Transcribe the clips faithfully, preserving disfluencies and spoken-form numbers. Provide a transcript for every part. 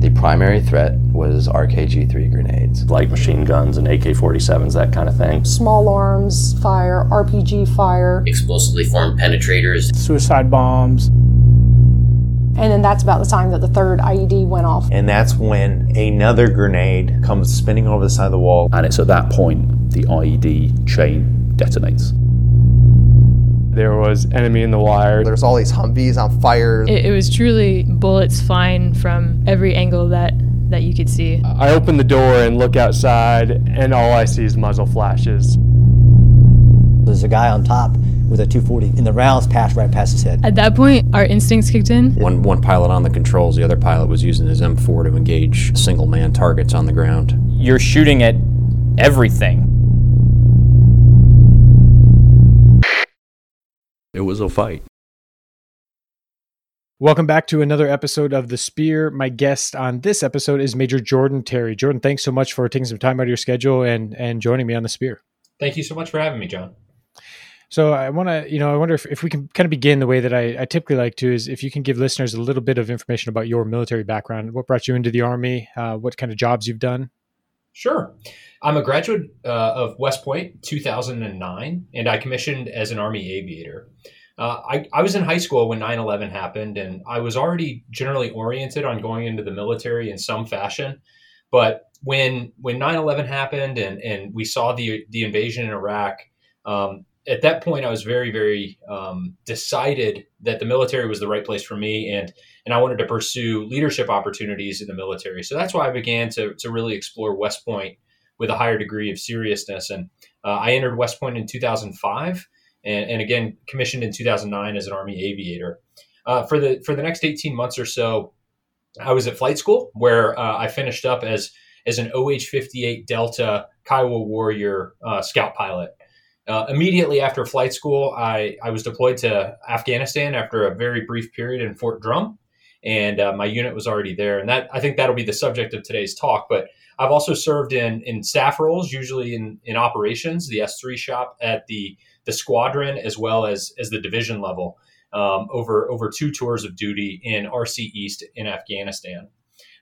The primary threat was R K G three grenades. Light machine guns and A K forty-sevens, that kind of thing. Small arms fire, R P G fire. Explosively formed penetrators. Suicide bombs. And then that's about the time that the third I E D went off. And that's when another grenade comes spinning over the side of the wall. And it's at that point the I E D chain detonates. There was enemy in the wire. There's all these Humvees on fire. It, it was truly bullets flying from every angle that, that you could see. I open the door and look outside, and all I see is muzzle flashes. There's a guy on top with a two forty, and the rounds passed right past his head. At that point, our instincts kicked in. One one pilot on the controls, the other pilot was using his M four to engage single-man targets on the ground. You're shooting at everything. It was a fight. Welcome back to another episode of The Spear. My guest on this episode is Major Jordan Terry. Jordan, thanks so much for taking some time out of your schedule and, and joining me on The Spear. Thank you so much for having me, John. So I want to, you know, I wonder if, if we can kind of begin the way that I, I typically like to, is if you can give listeners a little bit of information about your military background. What brought you into the Army? Uh, what kind of jobs you've done? Sure. I'm a graduate uh, of West Point, two thousand nine, and I commissioned as an Army aviator. Uh, I, I was in high school when nine eleven happened, and I was already generally oriented on going into the military in some fashion. But when when nine eleven happened and, and we saw the, the invasion in Iraq, um, at that point, I was very, very um, decided that the military was the right place for me, and and I wanted to pursue leadership opportunities in the military. So that's why I began to to really explore West Point with a higher degree of seriousness. And uh, I entered West Point in two thousand five, and, and again commissioned in two thousand nine as an Army aviator. Uh, for the for the next eighteen months or so, I was at flight school, where uh, I finished up as as an O H fifty-eight Delta Kiowa Warrior uh, scout pilot. Uh, immediately after flight school, I, I was deployed to Afghanistan after a very brief period in Fort Drum, and uh, my unit was already there. And that I think that'll be the subject of today's talk. But I've also served in in staff roles, usually in, in operations, the S three shop at the the squadron, as well as as the division level, um, over over two tours of duty in R C East in Afghanistan.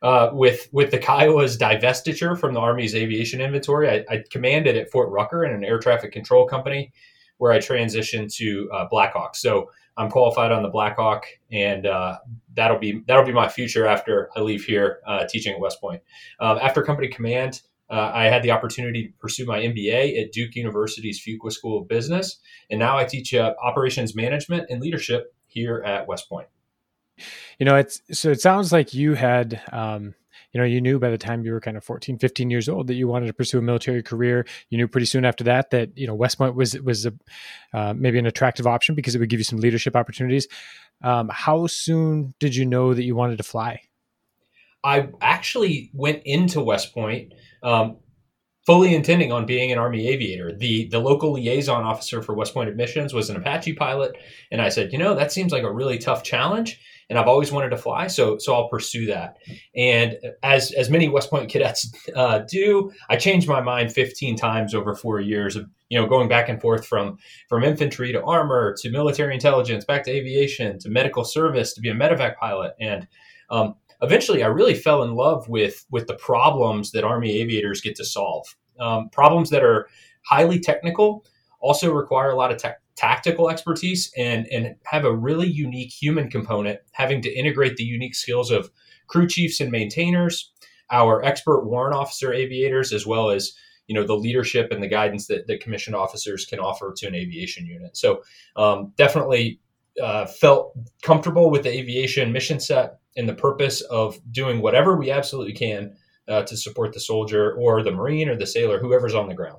Uh, with with the Kiowa's divestiture from the Army's aviation inventory, I, I commanded at Fort Rucker in an air traffic control company, where I transitioned to uh, Blackhawk. So I'm qualified on the Blackhawk, and uh, that'll be that'll be my future after I leave here uh, teaching at West Point. Um, after company command, uh, I had the opportunity to pursue my M B A at Duke University's Fuqua School of Business, and now I teach uh, operations management and leadership here at West Point. You know, it's so it sounds like you had, um, you know, you knew by the time you were kind of fourteen, fifteen years old that you wanted to pursue a military career. You knew pretty soon after that that, you know, West Point was was a, uh, maybe an attractive option because it would give you some leadership opportunities. Um, how soon did you know that you wanted to fly? I actually went into West Point um, fully intending on being an Army aviator. The the local liaison officer for West Point admissions was an Apache pilot. And I said, you know, that seems like a really tough challenge. And I've always wanted to fly, so so I'll pursue that. And as as many West Point cadets uh, do, I changed my mind fifteen times over four years of you know going back and forth from from infantry to armor to military intelligence, back to aviation to medical service to be a Medevac pilot. And um, eventually, I really fell in love with with the problems that Army aviators get to solve, um, problems that are highly technical, also require a lot of tech. tactical expertise and and have a really unique human component, having to integrate the unique skills of crew chiefs and maintainers, our expert warrant officer aviators, as well as you know the leadership and the guidance that, that commissioned officers can offer to an aviation unit. So um, definitely uh, felt comfortable with the aviation mission set and the purpose of doing whatever we absolutely can uh, to support the soldier or the Marine or the sailor, whoever's on the ground.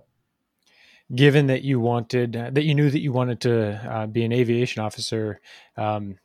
Given that you wanted, uh, that you knew that you wanted to uh, be an aviation officer um,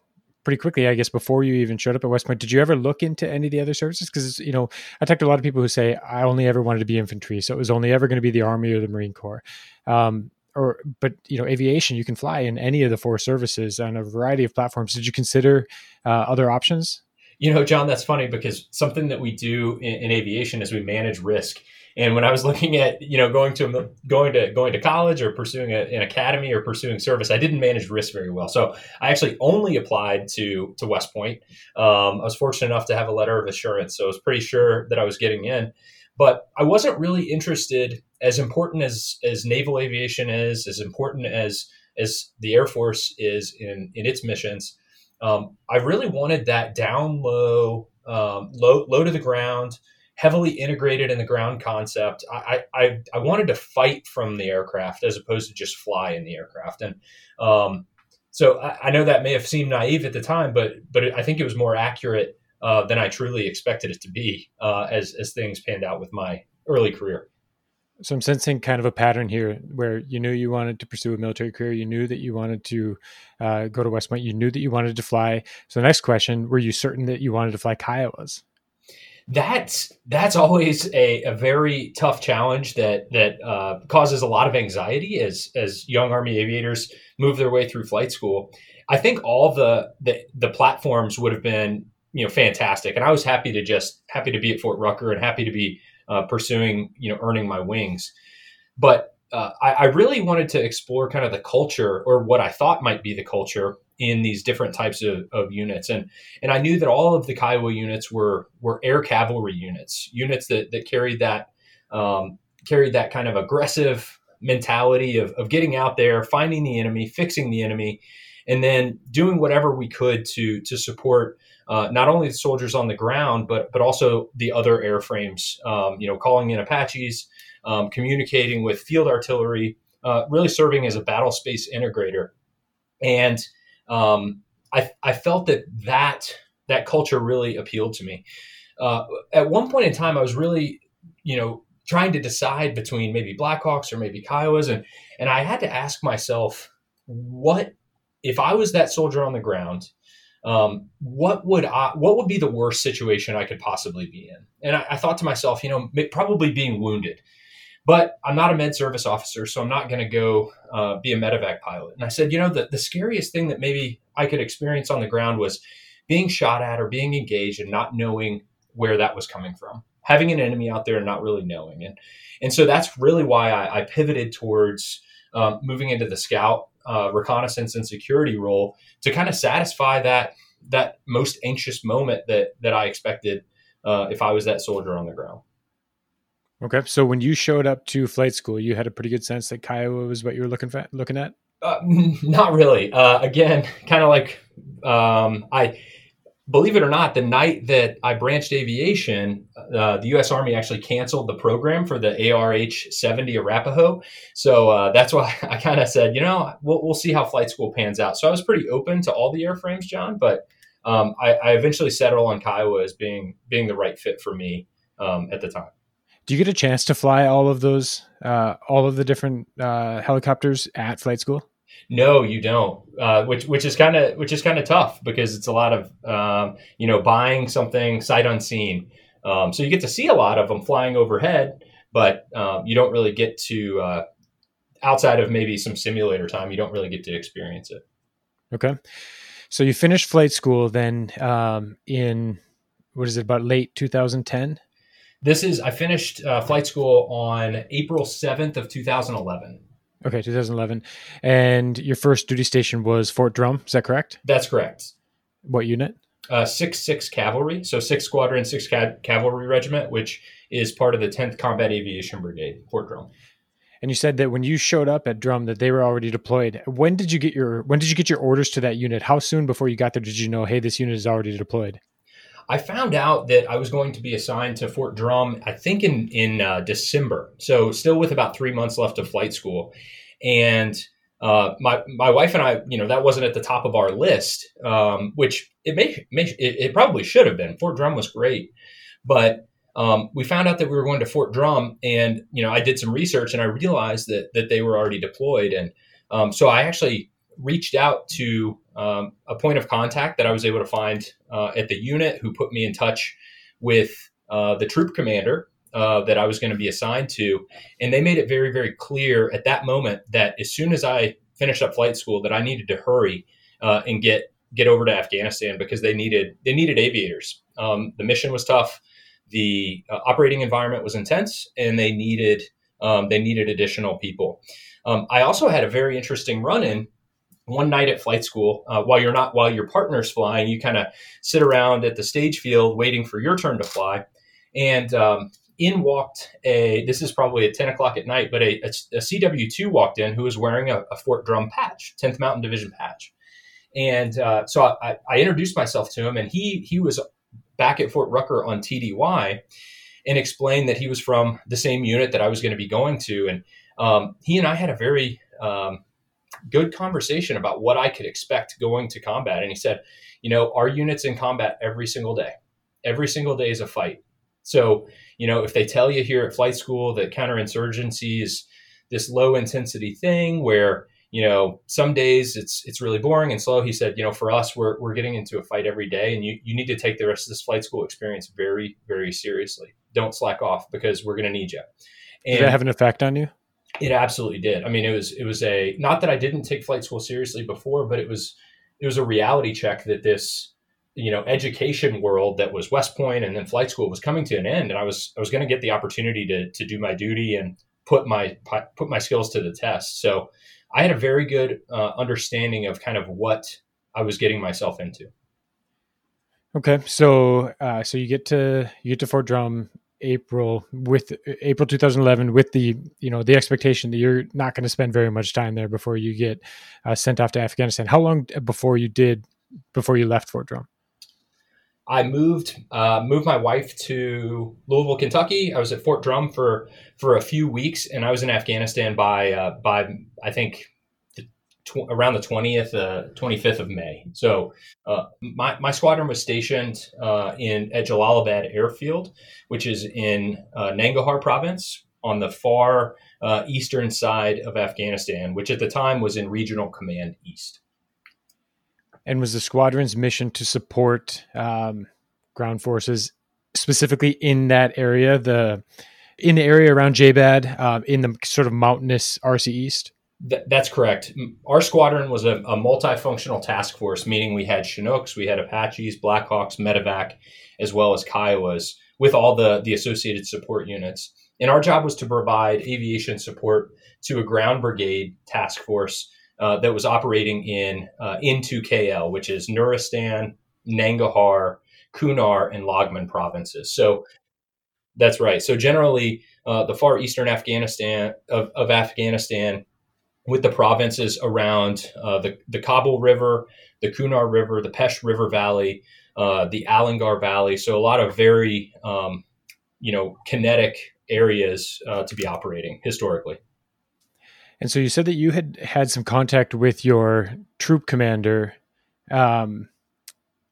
pretty quickly, I guess, before you even showed up at West Point, did you ever look into any of the other services? Because, you know, I talked to a lot of people who say, I only ever wanted to be infantry. So it was only ever going to be the Army or the Marine Corps. Um, or but you know, aviation, you can fly in any of the four services on a variety of platforms. Did you consider uh, other options? You know, John, that's funny because something that we do in, in aviation is we manage risk. And when I was looking at, you know, going to going to going to college or pursuing a, an academy or pursuing service, I didn't manage risk very well. So I actually only applied to to West Point. Um, I was fortunate enough to have a letter of assurance, so I was pretty sure that I was getting in. But I wasn't really interested. As important as as naval aviation is, as important as as the Air Force is in in its missions, um, I really wanted that down low, um, low low to the ground, heavily integrated in the ground concept. I, I, I wanted to fight from the aircraft as opposed to just fly in the aircraft. And um, so I, I know that may have seemed naive at the time, but, but I think it was more accurate uh, than I truly expected it to be uh, as, as things panned out with my early career. So I'm sensing kind of a pattern here where you knew you wanted to pursue a military career. You knew that you wanted to uh, go to West Point. You knew that you wanted to fly. So the next question, were you certain that you wanted to fly Kiowas? That's that's always a, a very tough challenge that that uh, causes a lot of anxiety as as young Army aviators move their way through flight school. I think all the the, the platforms would have been, you know, fantastic, and I was happy to just happy to be at Fort Rucker and happy to be uh, pursuing, you know, earning my wings. But uh, I, I really wanted to explore kind of the culture, or what I thought might be the culture, in these different types of, of units. And and I knew that all of the Kiowa units were were air cavalry units, units that that carried that um, carried that kind of aggressive mentality of, of getting out there, finding the enemy, fixing the enemy, and then doing whatever we could to to support uh, not only the soldiers on the ground, but but also the other airframes, um, you know, calling in Apaches, um, communicating with field artillery, uh, really serving as a battle space integrator. And Um, I, I felt that, that that culture really appealed to me. Uh, at one point in time, I was really, you know, trying to decide between maybe Blackhawks or maybe Kiowas. And, and I had to ask myself, what, if I was that soldier on the ground, um, what would I, what would be the worst situation I could possibly be in? And I, I thought to myself, you know, probably being wounded. But I'm not a med service officer, so I'm not going to go uh, be a Medevac pilot. And I said, you know, the, the scariest thing that maybe I could experience on the ground was being shot at or being engaged and not knowing where that was coming from, having an enemy out there and not really knowing it. And so that's really why I, I pivoted towards um, moving into the scout uh, reconnaissance and security role to kind of satisfy that that most anxious moment that, that I expected uh, if I was that soldier on the ground. Okay, so when you showed up to flight school, you had a pretty good sense that Kiowa was what you were looking for, looking at? Uh, not really. Uh, again, kind of like, um, I believe it or not, the night that I branched aviation, uh, the U S Army actually canceled the program for the A R H seventy Arapahoe. So uh, that's why I kind of said, you know, we'll, we'll see how flight school pans out. So I was pretty open to all the airframes, John, but um, I, I eventually settled on Kiowa as being, being the right fit for me um, at the time. Do you get a chance to fly all of those, uh, all of the different uh, helicopters at flight school? No, you don't. Uh, which which is kind of which is kind of tough because it's a lot of um, you know, buying something sight unseen. Um, so you get to see a lot of them flying overhead, but um, you don't really get to uh, outside of maybe some simulator time. You don't really get to experience it. Okay, so you finished flight school then um, in what is it about late two thousand ten? This is, I finished uh, flight school on April seventh of two thousand eleven. Okay, two thousand eleven. And your first duty station was Fort Drum, is that correct? That's correct. What unit? Uh, Six Six Cavalry, so Sixth Squadron, Sixth Ca- Cavalry Regiment, which is part of the tenth Combat Aviation Brigade, Fort Drum. And you said that when you showed up at Drum that they were already deployed. When did you get your when did you get your orders to that unit? How soon before you got there did you know, hey, this unit is already deployed? I found out that I was going to be assigned to Fort Drum, I think in, in uh, December. So still with about three months left of flight school. And uh, my my wife and I, you know, that wasn't at the top of our list, um, which it may, may it, it probably should have been. Fort Drum was great. But um, we found out that we were going to Fort Drum and, you know, I did some research and I realized that that they were already deployed. And um, so I actually reached out to um, a point of contact that I was able to find uh, at the unit who put me in touch with uh, the troop commander uh, that I was going to be assigned to. And they made it very, very clear at that moment that as soon as I finished up flight school, that I needed to hurry uh, and get, get over to Afghanistan because they needed, they needed aviators. Um, the mission was tough. The uh, operating environment was intense, and they needed, um, they needed additional people. Um, I also had a very interesting run-in one night at flight school. Uh, while you're not, while your partner's flying, you kind of sit around at the stage field waiting for your turn to fly. And um, in walked a, this is probably at ten o'clock at night, but a, a, a C W two walked in who was wearing a, a Fort Drum patch, tenth Mountain Division patch. And uh, so I, I introduced myself to him, and he he was back at Fort Rucker on T D Y and explained that he was from the same unit that I was going to be going to. And um, he and I had a very um, good conversation about what I could expect going to combat. And he said, you know, our unit's in combat every single day. Every single day is a fight. So, you know, if they tell you here at flight school that counterinsurgency is this low intensity thing where, you know, some days it's it's really boring and slow. He said, you know, for us, we're we're getting into a fight every day, and you, you need to take the rest of this flight school experience very, very seriously. Don't slack off because we're going to need you. And did that have an effect on you? It absolutely did. I mean, it was it was a not that I didn't take flight school seriously before, but it was it was a reality check that this, you know, education world that was West Point and then flight school was coming to an end, and I was I was going to get the opportunity to to do my duty and put my put my skills to the test. So I had a very good uh, understanding of kind of what I was getting myself into. Okay. So, uh, so you get to, you get to Fort Drum April with April, two thousand eleven, with the, you know, the expectation that you're not going to spend very much time there before you get uh, sent off to Afghanistan. How long before you did, before you left Fort Drum? I moved, uh, moved my wife to Louisville, Kentucky. I was at Fort Drum for, for a few weeks, and I was in Afghanistan by, uh, by I think the tw- around the twentieth, uh, twenty-fifth of May. So, uh, my, my squadron was stationed, uh, in at Jalalabad Airfield, which is in, uh, Nangarhar province on the far, uh, eastern side of Afghanistan, which at the time was in Regional Command East. And was the squadron's mission to support um, ground forces specifically in that area, the in the area around J BAD, um, in the sort of mountainous R C East? Th- that's correct. Our squadron was a, a multifunctional task force, meaning we had Chinooks, we had Apaches, Blackhawks, Medevac, as well as Kiowas, with all the, the associated support units. And our job was to provide aviation support to a ground brigade task force Uh, that was operating in uh, into K L, which is Nuristan, Nangarhar, Kunar, and Logman provinces. So that's right. So generally, uh, the far eastern Afghanistan of, of Afghanistan, with the provinces around uh, the the Kabul River, the Kunar River, the Pesh River Valley, uh, the Alangar Valley. So a lot of very um, you know kinetic areas uh, to be operating historically. And so you said that you had had some contact with your troop commander um,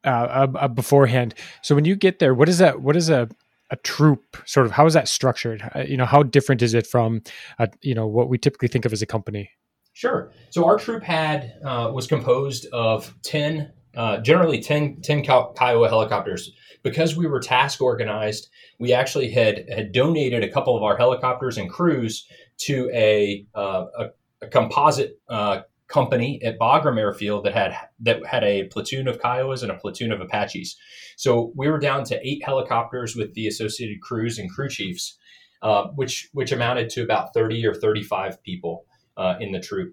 uh, uh, uh, beforehand. So when you get there, what is that? What is a, a troop sort of? How is that structured? Uh, you know, how different is it from, uh, you know, what we typically think of as a company? Sure. So our troop had uh, was composed of ten, uh, generally ten, ten Kiowa helicopters. Because we were task organized, we actually had had donated a couple of our helicopters and crews to a uh, a, a composite uh, company at Bagram Airfield that had that had a platoon of Kiowas and a platoon of Apaches. So we were down to eight helicopters with the associated crews and crew chiefs, uh, which which amounted to about thirty or thirty-five people uh, in the troop,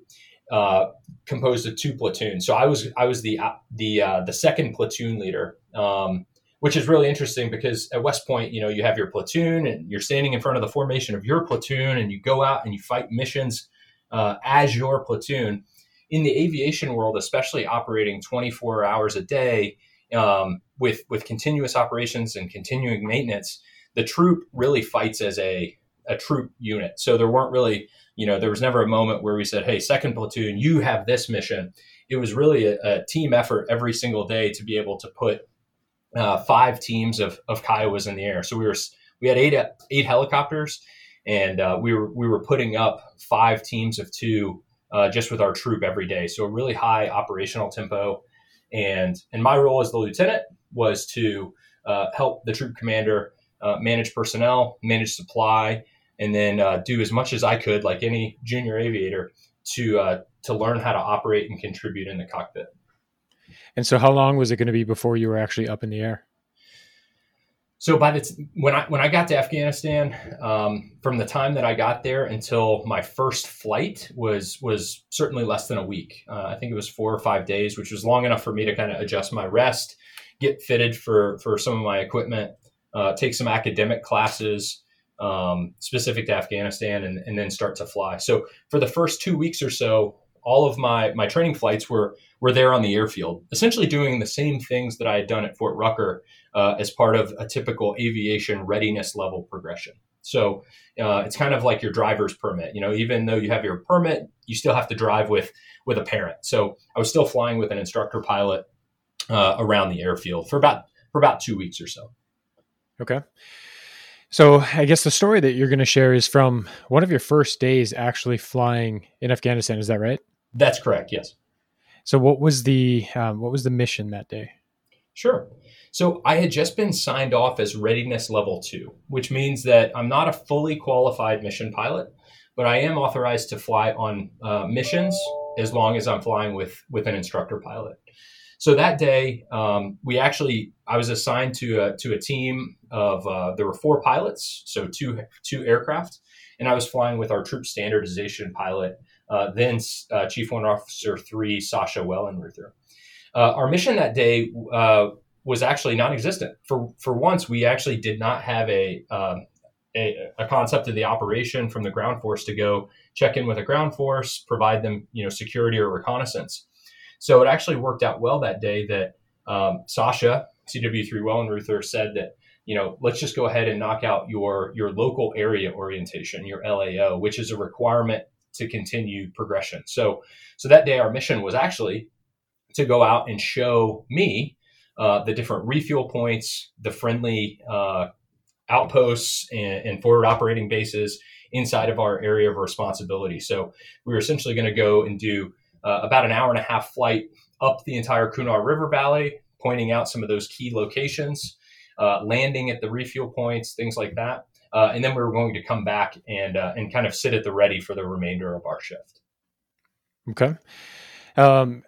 uh, composed of two platoons. So I was I was the the uh, the second platoon leader. Um, Which is really interesting because at West Point, you know, you have your platoon and you're standing in front of the formation of your platoon and you go out and you fight missions uh, as your platoon. In the aviation world, especially operating twenty-four hours a day um, with with continuous operations and continuing maintenance, the troop really fights as a, a troop unit. So there weren't really, you know, there was never a moment where we said, hey, second platoon, you have this mission. It was really a, a team effort every single day to be able to put Uh, five teams of, of Kiowas in the air. So we were we had eight eight helicopters, and uh, we were we were putting up five teams of two uh, just with our troop every day. So a really high operational tempo, and and my role as the lieutenant was to uh, help the troop commander uh, manage personnel, manage supply, and then uh, do as much as I could, like any junior aviator, to uh, to learn how to operate and contribute in the cockpit. And so how long was it going to be before you were actually up in the air? So by the t- when I when I got to Afghanistan, um, from the time that I got there until my first flight was was certainly less than a week. Uh, I think it was four or five days, which was long enough for me to kind of adjust my rest, get fitted for for some of my equipment, uh, take some academic classes um, specific to Afghanistan, and, and then start to fly. So for the first two weeks or so, all of my my training flights were were there on the airfield, essentially doing the same things that I had done at Fort Rucker uh, as part of a typical aviation readiness level progression. So uh, it's kind of like your driver's permit. You know, even though you have your permit, you still have to drive with with a parent. So I was still flying with an instructor pilot uh, around the airfield for about for about two weeks or so. Okay. So I guess the story that you're going to share is from one of your first days actually flying in Afghanistan. Is that right? That's correct. Yes. So what was the, um, what was the mission that day? Sure. So I had just been signed off as readiness level two, which means that I'm not a fully qualified mission pilot, but I am authorized to fly on uh, missions as long as I'm flying with, with an instructor pilot. So that day, um, we actually, I was assigned to a, to a team of, uh, there were four pilots, so two, two aircraft, and I was flying with our troop standardization pilot, Uh, then uh, Chief Warrant Officer three, Sasha Wellenreuther. Uh, our mission that day uh, was actually non-existent. For for once, we actually did not have a, um, a a concept of the operation from the ground force to go check in with a ground force, provide them you know security or reconnaissance. So it actually worked out well that day that um, Sasha, C W three Wellenreuther, said that, you know, let's just go ahead and knock out your your local area orientation, your L A O, which is a requirement to continue progression. So, so that day, our mission was actually to go out and show me uh, the different refuel points, the friendly uh, outposts and, and forward operating bases inside of our area of responsibility. So we were essentially going to go and do uh, about an hour and a half flight up the entire Kunar River Valley, pointing out some of those key locations, uh, landing at the refuel points, things like that. Uh, and then we were going to come back and uh, and kind of sit at the ready for the remainder of our shift. Okay. Um,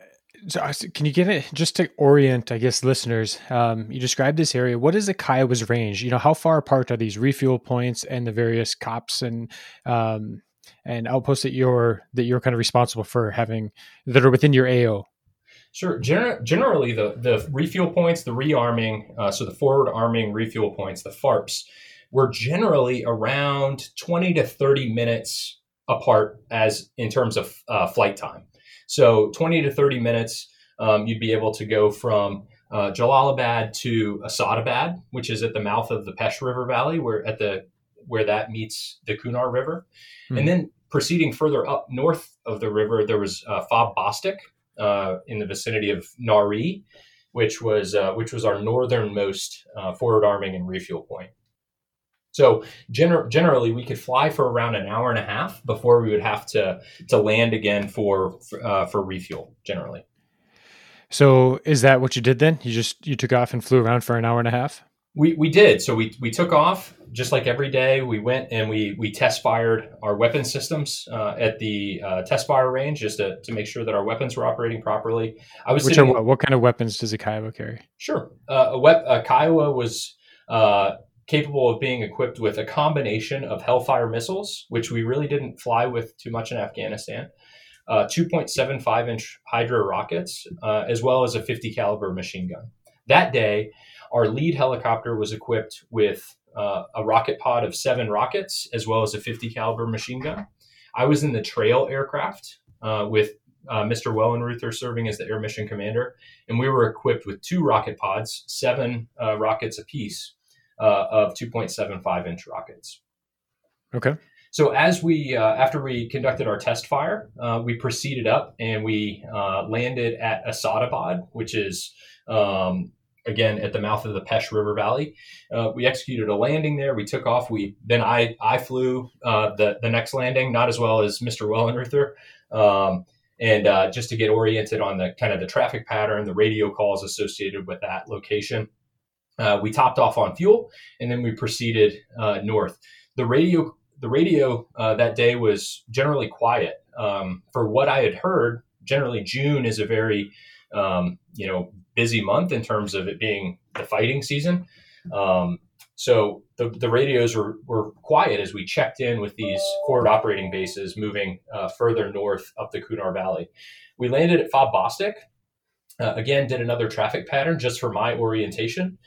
so can you get it just to orient, I guess, listeners? Um, you described this area. What is the Kiowa's range? You know, how far apart are these refuel points and the various cops and um, and outposts that you're that you're kind of responsible for having that are within your A O? Sure. Gen- generally, the the refuel points, the rearming, uh, so the forward arming refuel points, the F A R Ps. We're generally around twenty to thirty minutes apart as in terms of uh, flight time. So twenty to thirty minutes, um, you'd be able to go from uh, Jalalabad to Asadabad, which is at the mouth of the Pesh River Valley, where at the where that meets the Kunar River. Hmm. And then proceeding further up north of the river, there was uh, Fob Bostic uh, in the vicinity of Nari, which was uh, which was our northernmost uh, forward arming and refuel point. So gener- generally, we could fly for around an hour and a half before we would have to to land again for uh, for refuel. Generally. So is that what you did then? You just you took off and flew around for an hour and a half? We we did. So we we took off just like every day. We went and we we test fired our weapon systems uh, at the uh, test fire range just to, to make sure that our weapons were operating properly. I was. Which are, with, what kind of weapons does a Kiowa carry? Sure, uh, a, wep- a Kiowa was. Uh, capable of being equipped with a combination of Hellfire missiles, which we really didn't fly with too much in Afghanistan, uh, two point seven five inch Hydra rockets, uh, as well as a fifty caliber machine gun. That day, our lead helicopter was equipped with uh, a rocket pod of seven rockets, as well as a fifty caliber machine gun. I was in the trail aircraft uh, with uh, Mister Wellenreuther serving as the air mission commander, and we were equipped with two rocket pods, seven uh, rockets apiece, Uh, of two point seven five inch rockets. Okay. So as we, uh, after we conducted our test fire, uh, we proceeded up and we uh, landed at Asadabad, which is, um, again, at the mouth of the Pesh River Valley. Uh, we executed a landing there. We took off. We Then I I flew uh, the, the next landing, not as well as Mister Wellenreuther, um, and uh, just to get oriented on the kind of the traffic pattern, the radio calls associated with that location. Uh, we topped off on fuel, and then we proceeded uh, north. The radio, the radio uh, that day was generally quiet. Um, for what I had heard, generally June is a very, um, you know, busy month in terms of it being the fighting season. Um, so the, the radios were, were quiet as we checked in with these forward operating bases moving uh, further north up the Kunar Valley. We landed at Fob Bostic. Uh, again, did another traffic pattern just for my orientation.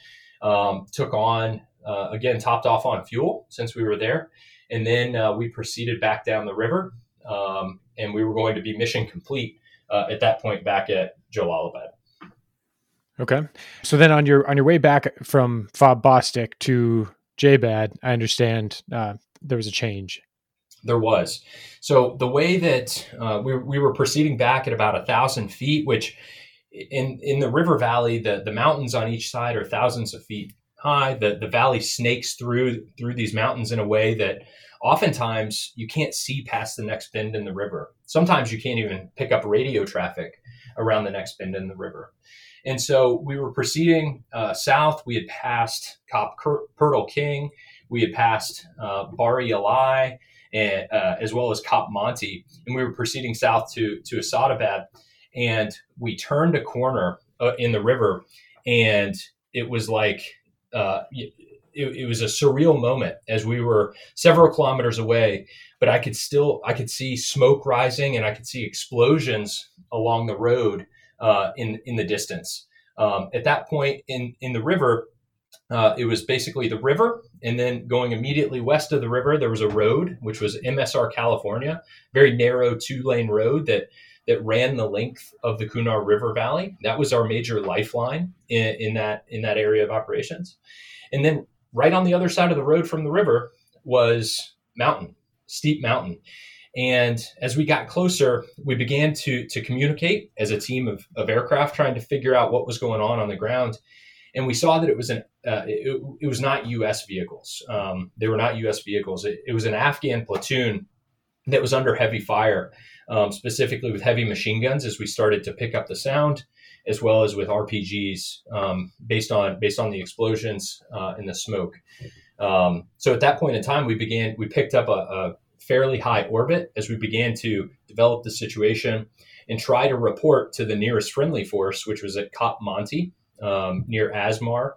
Um, took on, uh, again, topped off on fuel since we were there. And then uh, we proceeded back down the river. Um, and we were going to be mission complete uh, at that point back at Jalalabad. Okay. So then on your on your way back from Fob Bostic to J BAD, I understand uh, there was a change. There was. So the way that uh, we, we were proceeding back at about one thousand feet, which in in the river valley, the, the mountains on each side are thousands of feet high. The, the valley snakes through through these mountains in a way that oftentimes you can't see past the next bend in the river. Sometimes you can't even pick up radio traffic around the next bend in the river. And so we were proceeding uh, south. We had passed Cop Pirtle King. We had passed uh, Bari Alai, and uh, as well as Cop Monte. And we were proceeding south to, to Asadabad. And we turned a corner uh, in the river. And it was like, uh, it, it was a surreal moment as we were several kilometers away. But I could still, I could see smoke rising and I could see explosions along the road. Uh, in in the distance. Um, at that point in, in the river, uh, it was basically the river, and then going immediately west of the river, there was a road, which was M S R California, very narrow two-lane road that that ran the length of the Kunar River Valley. That was our major lifeline in, in that in that area of operations. And then right on the other side of the road from the river was mountain, steep mountain. And as we got closer, we began to to communicate as a team of, of aircraft, trying to figure out what was going on on the ground. And we saw that it was an uh, it, it was not U S vehicles. Um, they were not U S vehicles. It, it was an Afghan platoon that was under heavy fire, um, specifically with heavy machine guns. As we started to pick up the sound, as well as with R P Gs, um, based on based on the explosions uh, and the smoke. Um, so at that point in time, we began we picked up a. a fairly high orbit as we began to develop the situation and try to report to the nearest friendly force, which was at Cop Monte, um, near Asmar,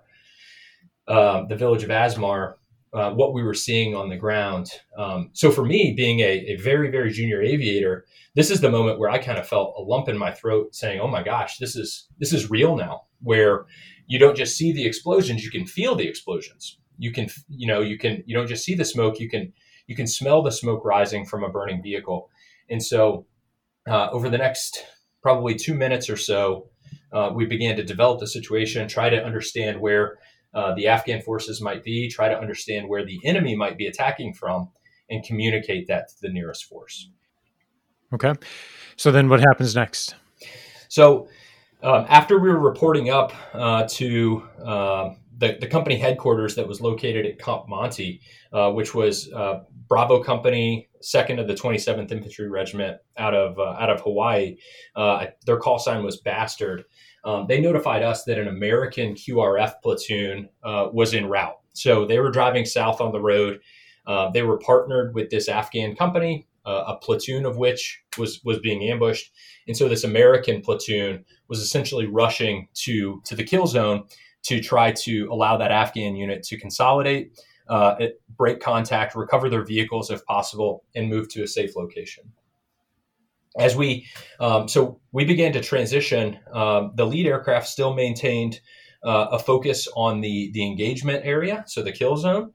uh, the village of Asmar, uh, what we were seeing on the ground. Um, so for me, being a, a very, very junior aviator, this is the moment where I kind of felt a lump in my throat saying, oh my gosh, this is this is real now, where you don't just see the explosions, you can feel the explosions. You can, you know, you can, you don't just see the smoke, you can You can smell the smoke rising from a burning vehicle. And so uh, over the next probably two minutes or so, uh, we began to develop the situation, try to understand where uh, the Afghan forces might be, try to understand where the enemy might be attacking from, and communicate that to the nearest force. Okay. So then what happens next? So um, after we were reporting up uh, to... Uh, The, the company headquarters that was located at Cop Monte, uh, which was uh, Bravo Company, second of the twenty-seventh Infantry Regiment out of uh, out of Hawaii. Uh, their call sign was Bastard. Um, they notified us that an American Q R F platoon uh, was en route. So they were driving south on the road. Uh, they were partnered with this Afghan company, uh, a platoon of which was was being ambushed. And so this American platoon was essentially rushing to to the kill zone to try to allow that Afghan unit to consolidate, uh, break contact, recover their vehicles if possible, and move to a safe location. As we, um, so we began to transition. Um, the lead aircraft still maintained uh, a focus on the the engagement area, so the kill zone.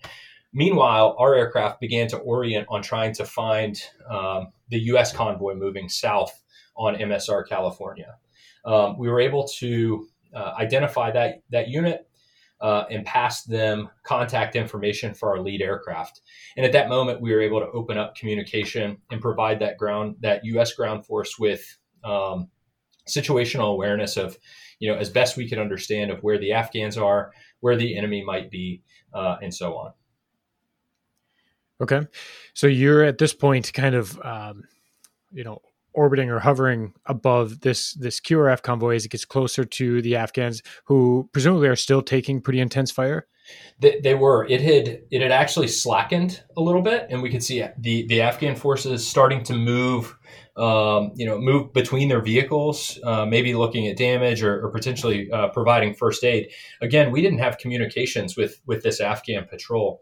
Meanwhile, our aircraft began to orient on trying to find um, the U S convoy moving south on M S R California. Um, we were able to Uh, identify that that unit uh, and pass them contact information for our lead aircraft. And at that moment, we were able to open up communication and provide that ground, that U S ground force with um, situational awareness of, you know, as best we could understand of where the Afghans are, where the enemy might be, uh, and so on. Okay, so you're at this point kind of, um, you know, orbiting or hovering above this this Q R F convoy as it gets closer to the Afghans, who presumably are still taking pretty intense fire? They, they were. It had it had actually slackened a little bit, and we could see the, the Afghan forces starting to move, um, you know, move between their vehicles, uh, maybe looking at damage or, or potentially uh, providing first aid. Again, we didn't have communications with with this Afghan patrol,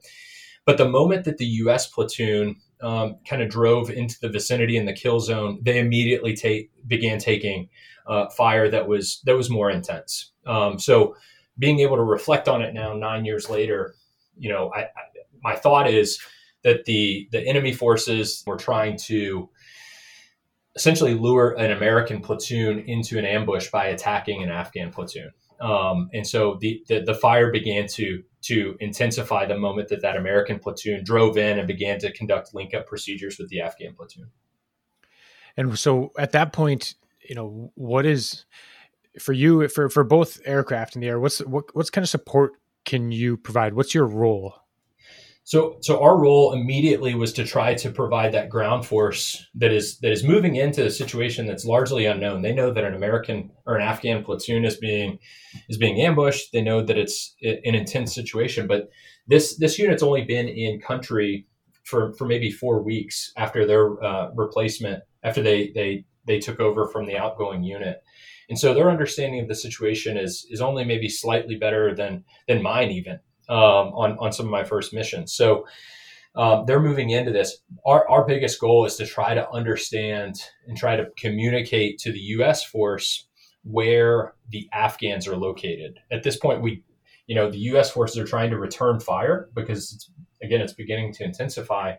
but the moment that the U S platoon um, kind of drove into the vicinity in the kill zone, they immediately take began taking uh, fire that was that was more intense. Um, so. Being able to reflect on it now, nine years later, you know, I, I, my thought is that the the enemy forces were trying to essentially lure an American platoon into an ambush by attacking an Afghan platoon, um, and so the, the the fire began to to intensify the moment that that American platoon drove in and began to conduct link up procedures with the Afghan platoon. And so, at that point, you know, what is for you, for, for both aircraft in the air, what's what what's kind of support can you provide? What's your role? So so our role immediately was to try to provide that ground force that is that is moving into a situation that's largely unknown. They know that an American or an Afghan platoon is being is being ambushed. They know that it's an intense situation, but this this unit's only been in country for, for maybe four weeks after their uh, replacement, after they they they took over from the outgoing unit. And so their understanding of the situation is is only maybe slightly better than than mine even um, on on some of my first missions. So um, they're moving into this. Our our biggest goal is to try to understand and try to communicate to the U S force where the Afghans are located. At this point, we, you know, the U S forces are trying to return fire because it's, again, it's beginning to intensify,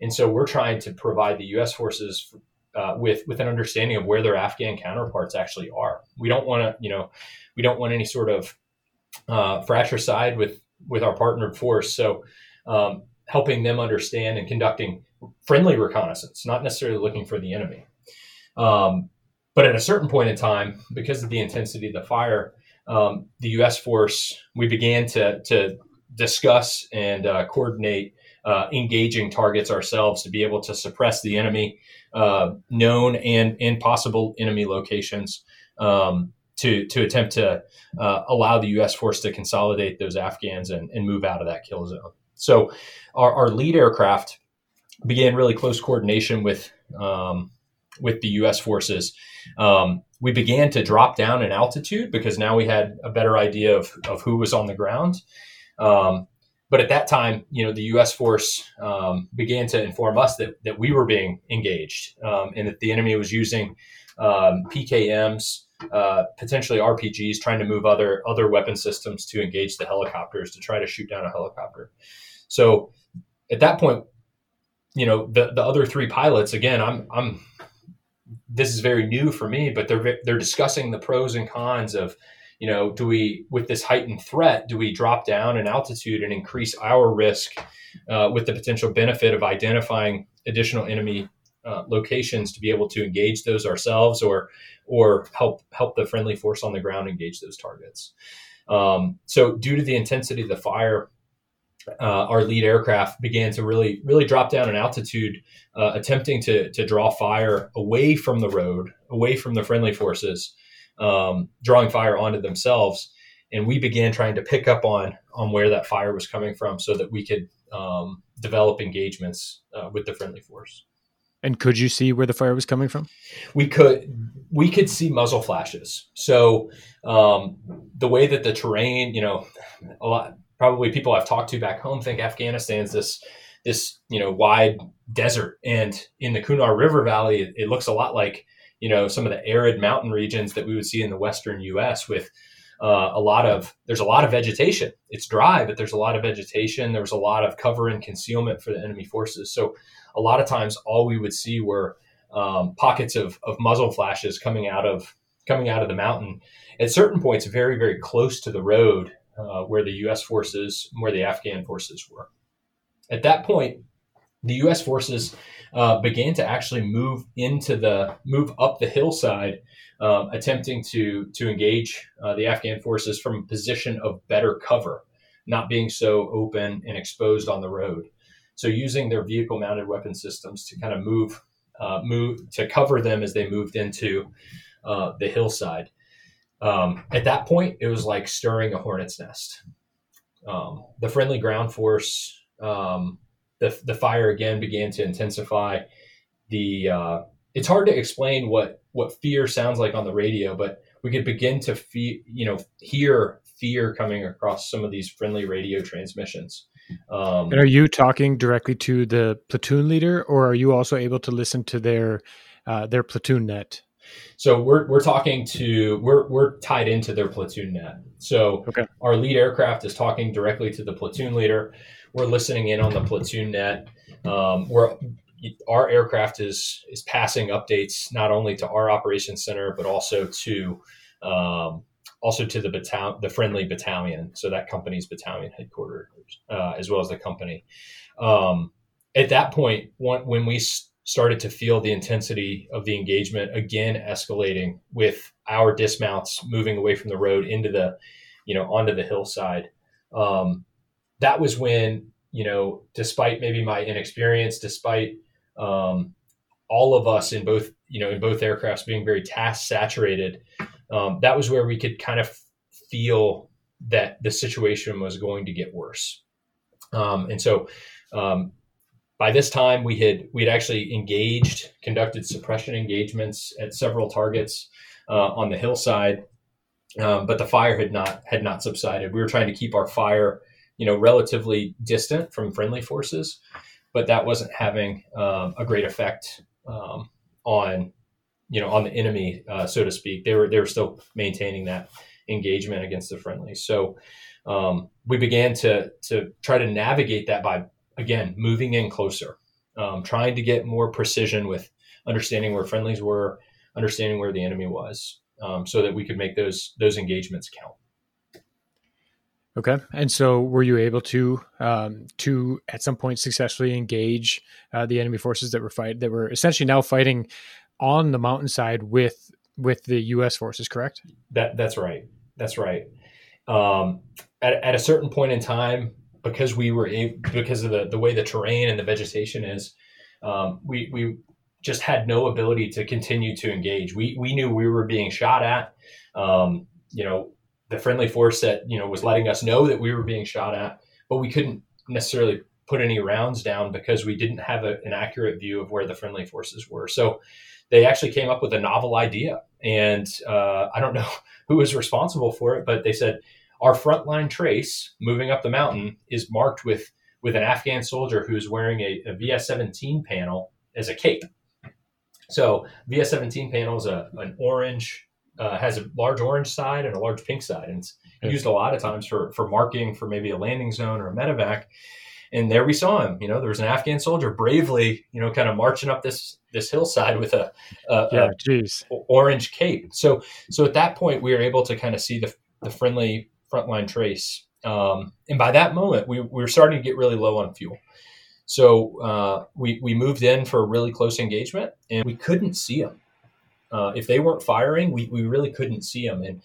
and so we're trying to provide the U S forces for, Uh, with with an understanding of where their Afghan counterparts actually are. We don't want to, you know, we don't want any sort of uh, fratricide with with our partnered force. So um, helping them understand and conducting friendly reconnaissance, not necessarily looking for the enemy. Um, but at a certain point in time, because of the intensity of the fire, um, the U S force, we began to to discuss and uh, coordinate Uh, engaging targets ourselves to be able to suppress the enemy, uh, known and, and possible enemy locations, um, to to attempt to uh, allow the U S force to consolidate those Afghans and, and move out of that kill zone. So our, our lead aircraft began really close coordination with um, with the U S forces. Um, we began to drop down in altitude because now we had a better idea of, of who was on the ground. Um, But at that time, you know, the U S force um, began to inform us that that we were being engaged um, and that the enemy was using um, P K Ms, uh, potentially R P Gs, trying to move other other weapon systems to engage the helicopters, to try to shoot down a helicopter. So at that point, you know, the, the other three pilots, again, I'm I'm this is very new for me, but they're they're discussing the pros and cons of, you know, do we, with this heightened threat, do we drop down in altitude and increase our risk uh, with the potential benefit of identifying additional enemy uh, locations to be able to engage those ourselves, or or help help the friendly force on the ground engage those targets? Um, so due to the intensity of the fire, uh, our lead aircraft began to really, really drop down in altitude, uh, attempting to to draw fire away from the road, away from the friendly forces, Um, drawing fire onto themselves, and we began trying to pick up on on where that fire was coming from, so that we could um, develop engagements uh, with the friendly force. And could you see where the fire was coming from? We could. We could see muzzle flashes. So um, the way that the terrain, you know, a lot probably people I've talked to back home think Afghanistan's this this you know wide desert, and in the Kunar River Valley, it, it looks a lot like, you know, some of the arid mountain regions that we would see in the Western U S with uh, a lot of, there's a lot of vegetation. It's dry, but there's a lot of vegetation. There was a lot of cover and concealment for the enemy forces. So a lot of times all we would see were um, pockets of, of muzzle flashes coming out of, coming out of the mountain at certain points, very, very close to the road uh, where the U S forces, where the Afghan forces were. At that point, the U S forces uh, began to actually move into the move up the hillside, uh, attempting to to engage uh, the Afghan forces from a position of better cover, not being so open and exposed on the road. So using their vehicle-mounted weapon systems to kind of move uh, move to cover them as they moved into uh, the hillside. Um, at that point, it was like stirring a hornet's nest. Um, the friendly ground force, um, the the fire again began to intensify. The uh, it's hard to explain what what fear sounds like on the radio, but we could begin to fe- you know hear fear coming across some of these friendly radio transmissions. Um, and are you talking directly to the platoon leader, or are you also able to listen to their uh, their platoon net? So we're we're talking to we're we're tied into their platoon net. So okay. Our lead aircraft is talking directly to the platoon leader. We're listening in on the platoon net. Um, we're our aircraft is is passing updates not only to our operations center but also to um, also to the battalion, the friendly battalion. So that company's battalion headquarters, uh, as well as the company. Um, at that point, one, when we st- started to feel the intensity of the engagement again escalating with our dismounts moving away from the road into the, you know, onto the hillside. Um, that was when, you know, despite maybe my inexperience, despite um, all of us in both, you know, in both aircrafts being very task saturated, um, that was where we could kind of feel that the situation was going to get worse. Um, and so, um, By this time, we had we had actually engaged, conducted suppression engagements at several targets uh, on the hillside, um, but the fire had not had not subsided. We were trying to keep our fire, you know, relatively distant from friendly forces, but that wasn't having um, a great effect um, on, you know, on the enemy, uh, so to speak. They were they were still maintaining that engagement against the friendly. So um, we began to to try to navigate that by. Again, moving in closer, um, trying to get more precision with understanding where friendlies were, understanding where the enemy was, um, so that we could make those those engagements count. Okay, and so were you able to um, to at some point successfully engage uh, the enemy forces that were fight that were essentially now fighting on the mountainside with with the U S forces? Correct. That that's right. That's right. Um, at at a certain point in time. Because we were because of the, the way the terrain and the vegetation is, um, we we just had no ability to continue to engage. We we knew we were being shot at. Um, you know, the friendly force that you know was letting us know that we were being shot at, but we couldn't necessarily put any rounds down because we didn't have a, an accurate view of where the friendly forces were. So they actually came up with a novel idea, and uh, I don't know who was responsible for it, but they said. Our frontline trace moving up the mountain is marked with, with an Afghan soldier who's wearing a, a V S seventeen panel as a cape. So V S seventeen panel is a, an orange, uh, has a large orange side and a large pink side. And it's yeah. used a lot of times for, for marking for maybe a landing zone or a medevac. And there we saw him, you know, there was an Afghan soldier bravely, you know, kind of marching up this, this hillside with a, a, yeah, a geez. orange cape. So, so at that point we were able to kind of see the, the friendly, frontline trace. Um, and by that moment, we, we were starting to get really low on fuel. So uh, we, we moved in for a really close engagement and we couldn't see them. Uh, if they weren't firing, we, we really couldn't see them. And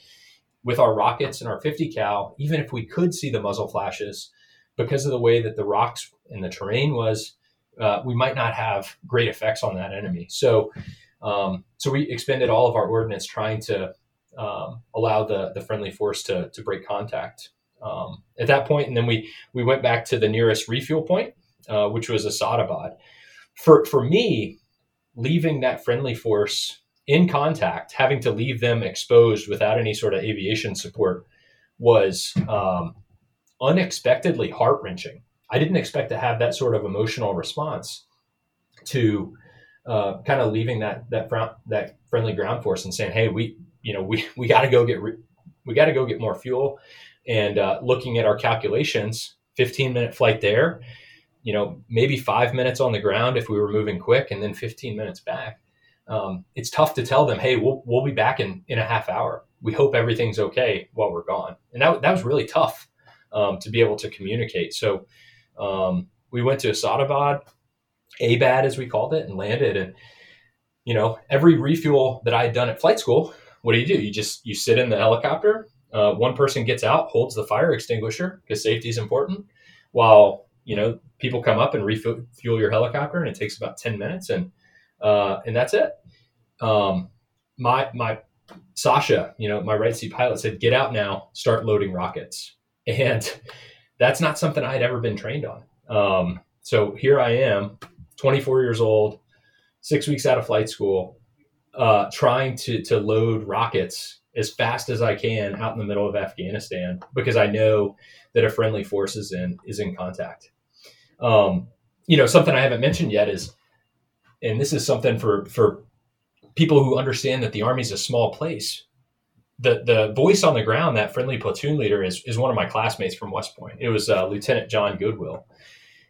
with our rockets and our fifty cal, even if we could see the muzzle flashes, because of the way that the rocks and the terrain was, uh, we might not have great effects on that enemy. So um, so we expended all of our ordnance trying to Um, allow the, the friendly force to, to break contact um, at that point. And then we, we went back to the nearest refuel point, uh, which was Asadabad. For, for me, leaving that friendly force in contact, having to leave them exposed without any sort of aviation support was um, unexpectedly heart-wrenching. I didn't expect to have that sort of emotional response to uh, kind of leaving that, that, front, that friendly ground force and saying, hey, we, you know, we, we got to go get, re- we got to go get more fuel and, uh, looking at our calculations, fifteen minute flight there, you know, maybe five minutes on the ground if we were moving quick and then fifteen minutes back. Um, it's tough to tell them, hey, we'll, we'll be back in, in a half hour. We hope everything's okay while we're gone. And that, that was really tough, um, to be able to communicate. So, um, we went to Asadabad, A B A D as we called it, and landed. And, you know, every refuel that I had done at flight school, what do you do? You just, you sit in the helicopter. Uh, one person gets out, holds the fire extinguisher because safety is important while, you know, people come up and refuel your helicopter and it takes about ten minutes. And Uh, and that's it. Um, my, my Sasha, you know, my Red Sea pilot said, get out now, start loading rockets. And that's not something I had ever been trained on. Um, so here I am, twenty-four years old, six weeks out of flight school, uh, trying to, to load rockets as fast as I can out in the middle of Afghanistan, because I know that a friendly force is in, is in contact. Um, you know, something I haven't mentioned yet is, and this is something for, for people who understand that the Army's a small place, the, the voice on the ground, that friendly platoon leader is, is one of my classmates from West Point. It was uh, Lieutenant John Goodwill.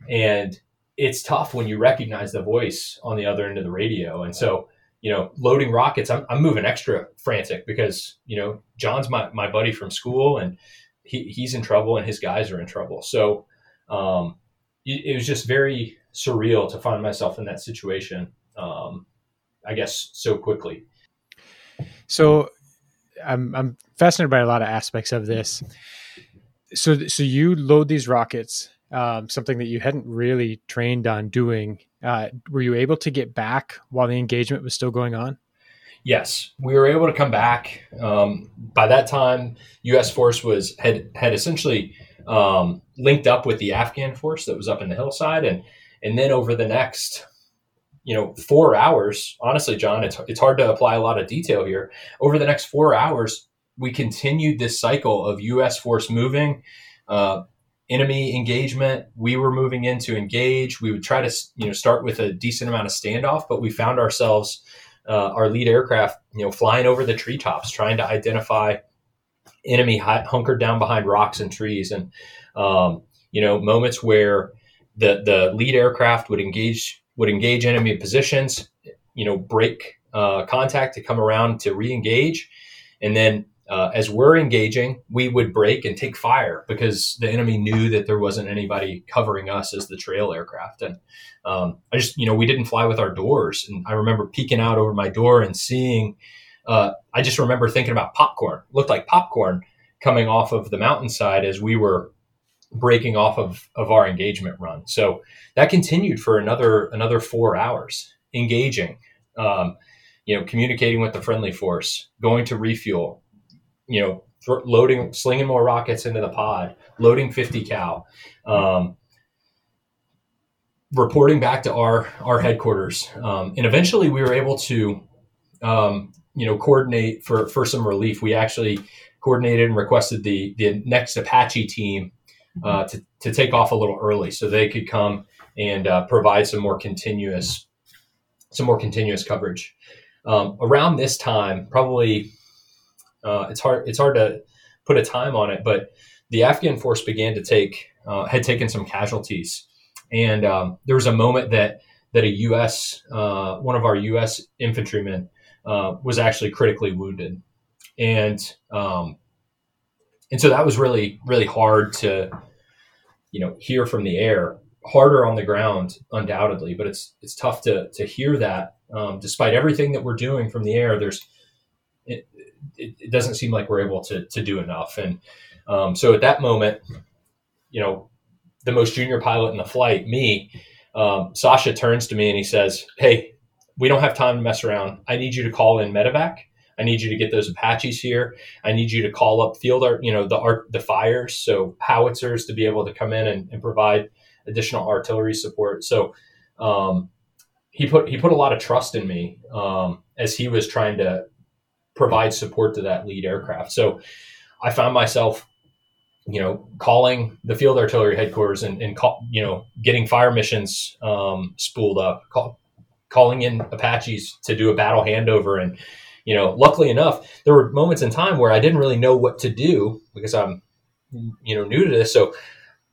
And it's tough when you recognize the voice on the other end of the radio. And so, you know, loading rockets, I'm, I'm moving extra frantic because, you know, John's my, my buddy from school, and he, he's in trouble and his guys are in trouble. So um, it, it was just very surreal to find myself in that situation, um, I guess, so quickly. So I'm, I'm fascinated by a lot of aspects of this. So, so you load these rockets, um, something that you hadn't really trained on doing. Uh, were you able to get back while the engagement was still going on? Yes, we were able to come back. Um, by that time, U S force was had had essentially um, linked up with the Afghan force that was up in the hillside, and and then over the next, you know, four hours. Honestly, John, it's it's hard to apply a lot of detail here. Over the next four hours, we continued this cycle of U S force moving. Uh, Enemy engagement. We were moving in to engage. We would try to, you know, start with a decent amount of standoff, but we found ourselves, uh, our lead aircraft, you know, flying over the treetops, trying to identify enemy hunkered down behind rocks and trees, and um, you know, moments where the the lead aircraft would engage would engage enemy positions, you know, break uh, contact to come around to re-engage, and then. Uh, as we're engaging, we would break and take fire because the enemy knew that there wasn't anybody covering us as the trail aircraft. And um, I just, you know, we didn't fly with our doors. And I remember peeking out over my door and seeing, uh, I just remember thinking about popcorn, it looked like popcorn coming off of the mountainside as we were breaking off of, of our engagement run. So that continued for another, another four hours engaging, um, you know, communicating with the friendly force, going to refuel, you know, loading, slinging more rockets into the pod, loading fifty cal, um, reporting back to our, our headquarters. Um, and eventually we were able to, um, you know, coordinate for, for some relief. We actually coordinated and requested the, the next Apache team, uh, to, to take off a little early so they could come and, uh, provide some more continuous, some more continuous coverage. Um, around this time, probably, Uh, it's hard. It's hard to put a time on it, but the Afghan force began to take uh, had taken some casualties, and um, there was a moment that that a U S uh, one of our U S infantrymen uh, was actually critically wounded, and um, and so that was really really hard to you know hear from the air. Harder on the ground, undoubtedly, but it's it's tough to to hear that um, despite everything that we're doing from the air. There's It, it, it doesn't seem like we're able to to do enough. And um, so at that moment, you know, the most junior pilot in the flight, me, um, Sasha turns to me and he says, "Hey, we don't have time to mess around. I need you to call in Medevac. I need you to get those Apaches here. I need you to call up field art, you know, the art, the fires. So howitzers to be able to come in and, and provide additional artillery support." So um, he put, he put a lot of trust in me um, as he was trying to provide support to that lead aircraft. So I found myself, you know, calling the field artillery headquarters and, and call, you know, getting fire missions um, spooled up, call, calling in Apaches to do a battle handover. And, you know, luckily enough, there were moments in time where I didn't really know what to do because I'm, you know, new to this. So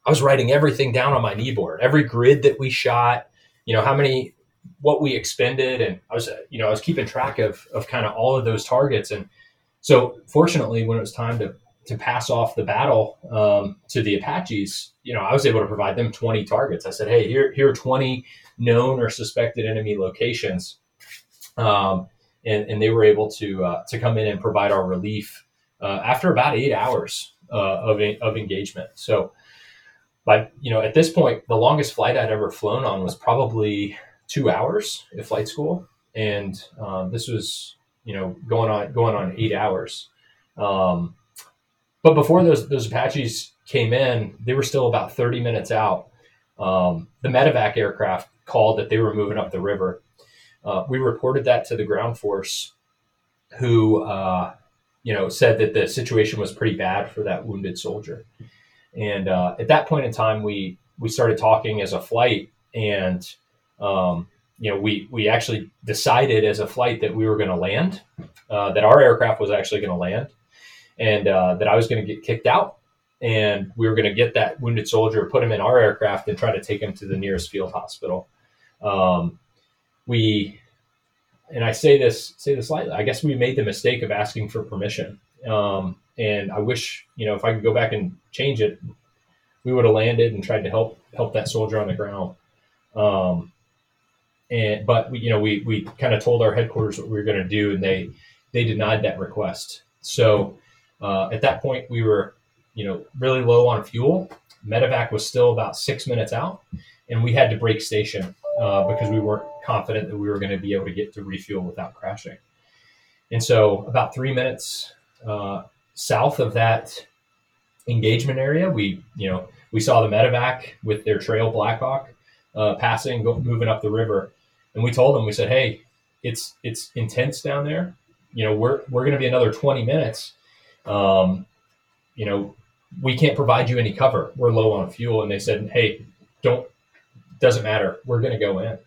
I was writing everything down on my knee board, every grid that we shot, you know, how many, what we expended. And I was, you know, I was keeping track of, of kind of all of those targets. And so fortunately, when it was time to, to pass off the battle um, to the Apaches, you know, I was able to provide them twenty targets. I said, "Hey, here, here are twenty known or suspected enemy locations." Um, and, and they were able to, uh, to come in and provide our relief uh, after about eight hours uh, of, of engagement. So by, you know, at this point, the longest flight I'd ever flown on was probably two hours at flight school. And um, this was, you know, going on going on eight hours. Um, but before those those Apaches came in, they were still about thirty minutes out. Um, the Medevac aircraft called that they were moving up the river. Uh, we reported that to the ground force, who, uh, you know, said that the situation was pretty bad for that wounded soldier. And uh, at that point in time, we we started talking as a flight, and um, you know, we we actually decided as a flight that we were going to land, uh, that our aircraft was actually going to land, and uh, that I was going to get kicked out, and we were going to get that wounded soldier, put him in our aircraft, and try to take him to the nearest field hospital. Um, we, and I say this say this lightly, I guess we made the mistake of asking for permission. Um, and I wish, you know, if I could go back and change it, we would have landed and tried to help help that soldier on the ground. Um, and but we, you know, we we kind of told our headquarters what we were going to do, and they they denied that request. So uh, at that point, we were, you know, really low on fuel. Medevac was still about six minutes out, and we had to break station uh, because we weren't confident that we were going to be able to get to refuel without crashing. And so about three minutes uh, south of that engagement area, we, you know, we saw the Medevac with their trail Blackhawk uh, passing, go, moving up the river. And we told them, we said, hey, it's, it's intense down there. You know, we're, we're going to be another twenty minutes. Um, you know, we can't provide you any cover. We're low on fuel. And they said, hey, don't, doesn't matter. We're going to go in.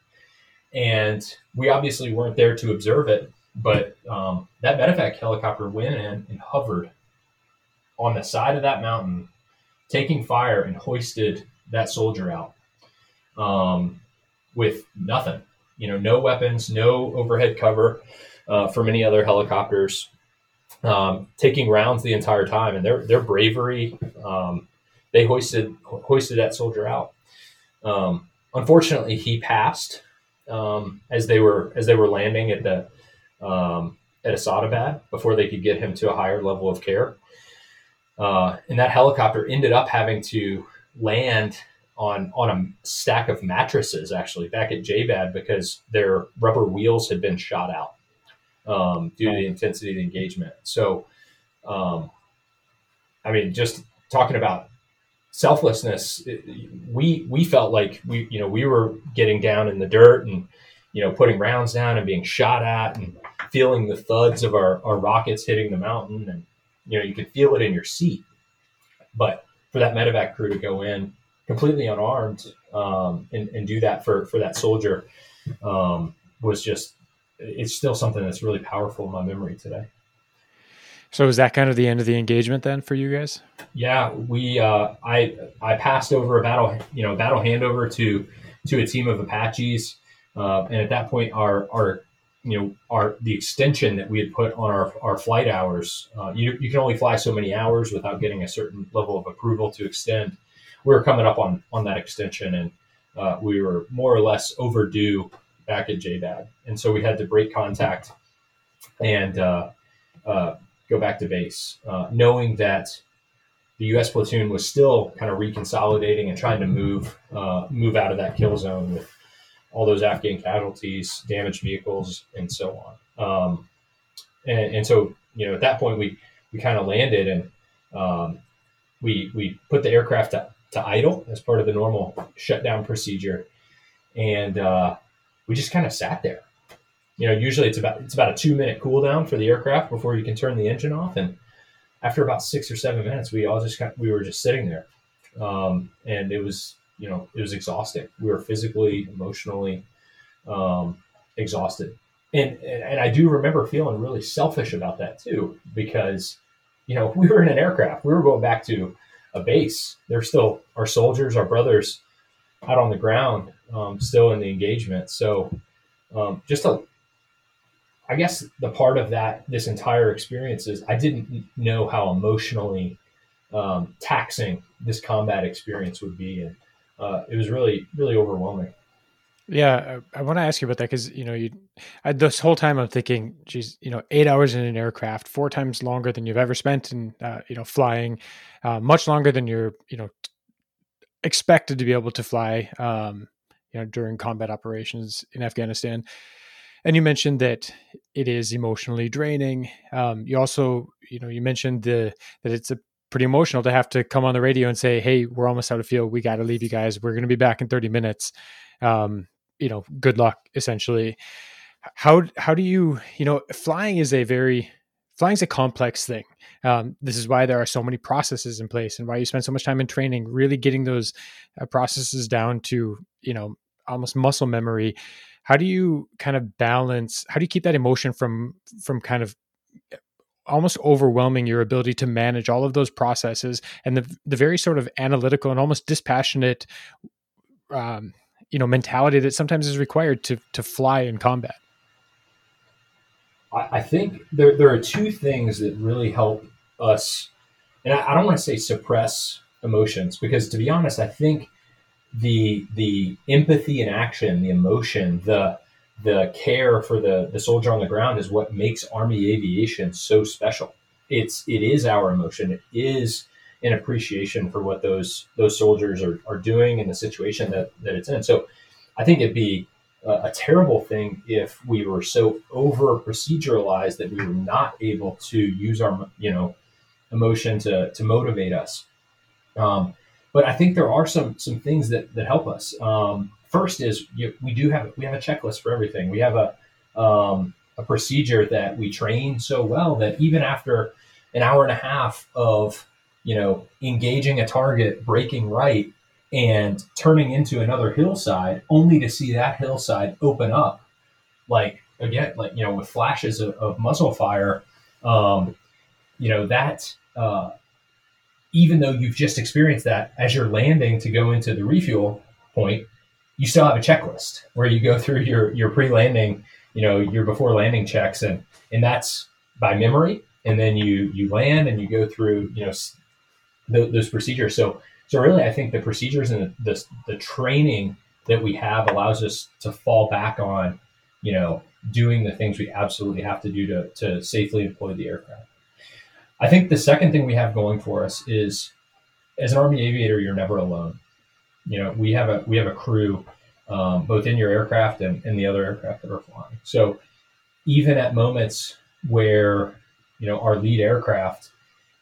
And we obviously weren't there to observe it, but um, that Medevac helicopter went in and hovered on the side of that mountain, taking fire, and hoisted that soldier out um, with nothing, you know, no weapons, no overhead cover uh, for many other helicopters, um, taking rounds the entire time. And their their bravery, um, they hoisted hoisted that soldier out. Um, unfortunately, he passed um, as they were as they were landing at the um, at Asadabad before they could get him to a higher level of care. Uh, and that helicopter ended up having to land on on a stack of mattresses, actually, back at J BAD, because their rubber wheels had been shot out um, due to the intensity of the engagement. So, um, I mean, just talking about selflessness, it, we we felt like we you know we were getting down in the dirt and you know putting rounds down and being shot at and feeling the thuds of our, our rockets hitting the mountain, and you know, you can feel it in your seat. But for that Medevac crew to go in completely unarmed um, and, and do that for, for that soldier um, was just, it's still something that's really powerful in my memory today. So is that kind of the end of the engagement then for you guys? Yeah, we, uh, I, I passed over a battle, you know, battle handover to, to a team of Apaches. Uh, and at that point, our, our, you know, our, the extension that we had put on our, our flight hours, uh, you, you can only fly so many hours without getting a certain level of approval to extend. We were coming up on, on that extension, and uh, we were more or less overdue back at J BAD. And so we had to break contact and uh, uh, go back to base, uh, knowing that the U S platoon was still kind of reconsolidating and trying to move, uh, move out of that kill zone with all those Afghan casualties, damaged vehicles, and so on. Um, and, and so, you know, at that point, we, we kind of landed, and um, we we put the aircraft to, to idle as part of the normal shutdown procedure. And uh, we just kind of sat there. You know, usually it's about it's about a two-minute cool down for the aircraft before you can turn the engine off. And after about six or seven minutes, we all just got, we were just sitting there. Um, and it was... you know, it was exhausting. We were physically, emotionally um, exhausted. And, and and I do remember feeling really selfish about that too, because, you know, we were in an aircraft, we were going back to a base. There's still our soldiers, our brothers out on the ground, um, still in the engagement. So um, just a, I guess the part of that, this entire experience is I didn't know how emotionally um, taxing this combat experience would be. And, Uh, it was really, really overwhelming. Yeah. I, I want to ask you about that. Cause you know, you, I, this whole time I'm thinking, geez, you know, eight hours in an aircraft, four times longer than you've ever spent in, uh, you know, flying, uh, much longer than you're, you know, t- expected to be able to fly, um, you know, during combat operations in Afghanistan. And you mentioned that it is emotionally draining. Um, you also, you know, you mentioned the, that it's a pretty emotional to have to come on the radio and say, "Hey, we're almost out of fuel. We got to leave you guys. We're going to be back in thirty minutes. Um, you know, good luck," essentially. How, how do you, you know, flying is a very, flying's a complex thing. Um, this is why there are so many processes in place and why you spend so much time in training, really getting those uh, processes down to, you know, almost muscle memory. How do you kind of balance, how do you keep that emotion from, from kind of almost overwhelming your ability to manage all of those processes and the, the very sort of analytical and almost dispassionate, um, you know, mentality that sometimes is required to, to fly in combat? I think there, there are two things that really help us, and I, I don't want to say suppress emotions, because to be honest, I think the the empathy in action, the emotion, the the care for the, the soldier on the ground is what makes Army aviation so special. It's it is our emotion. It is an appreciation for what those those soldiers are, are doing in the situation that, that it's in. So I think it'd be a, a terrible thing if we were so over proceduralized that we were not able to use our you know emotion to to motivate us. Um, But I think there are some some things that, that help us. Um, first is you, we do have we have a checklist for everything. We have a um, a procedure that we train so well that even after an hour and a half of you know engaging a target, breaking right, and turning into another hillside, only to see that hillside open up, like again, like you know, with flashes of, of muzzle fire, um, you know that. Uh, Even though you've just experienced that as you're landing to go into the refuel point, you still have a checklist where you go through your, your pre-landing, you know, your before landing checks. And, and that's by memory. And then you, you land and you go through, you know, th- those procedures. So, so really I think the procedures and the, the, the training that we have allows us to fall back on, you know, doing the things we absolutely have to do to, to safely deploy the aircraft. I think the second thing we have going for us is, as an Army aviator, you're never alone. You know, we have a we have a crew, um, both in your aircraft and in the other aircraft that are flying. So even at moments where, you know, our lead aircraft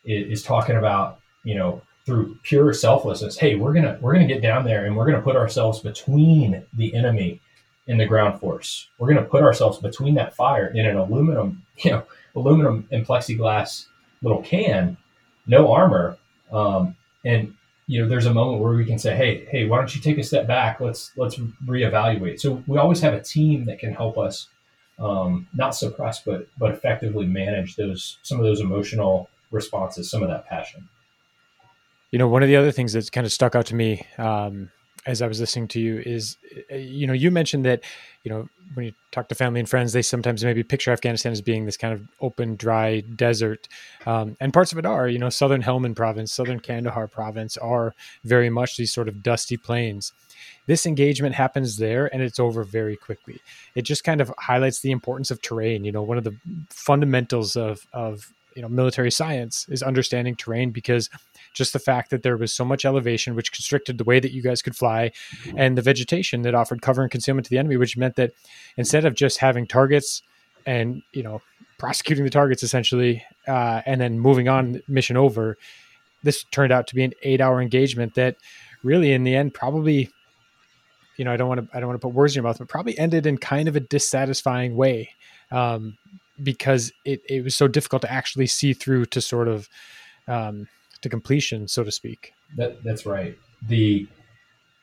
is, is talking about, you know, through pure selflessness, hey, we're gonna we're gonna get down there and we're gonna put ourselves between the enemy and the ground force. We're gonna put ourselves between that fire in an aluminum, you know, aluminum and plexiglass little can, no armor. Um, and, you know, there's a moment where we can say, Hey, Hey, why don't you take a step back? Let's, let's reevaluate. So we always have a team that can help us, um, not suppress, but, but effectively manage those, some of those emotional responses, some of that passion. You know, one of the other things that's kind of stuck out to me, um, as I was listening to you is, you know, you mentioned that, you know, when you talk to family and friends, they sometimes maybe picture Afghanistan as being this kind of open, dry desert. Um, and parts of it are, you know, Southern Helmand province, Southern Kandahar province are very much these sort of dusty plains. This engagement happens there and it's over very quickly. It just kind of highlights the importance of terrain. You know, one of the fundamentals of, of, you know, military science is understanding terrain, because just the fact that there was so much elevation, which constricted the way that you guys could fly, and the vegetation that offered cover and concealment to the enemy, which meant that instead of just having targets and, you know, prosecuting the targets essentially, uh, and then moving on, mission over, this turned out to be an eight hour engagement that really in the end probably, you know, I don't want to, I don't want to put words in your mouth, but probably ended in kind of a dissatisfying way. Um, because it, it was so difficult to actually see through to sort of, um, to completion, so to speak. That, that's right. The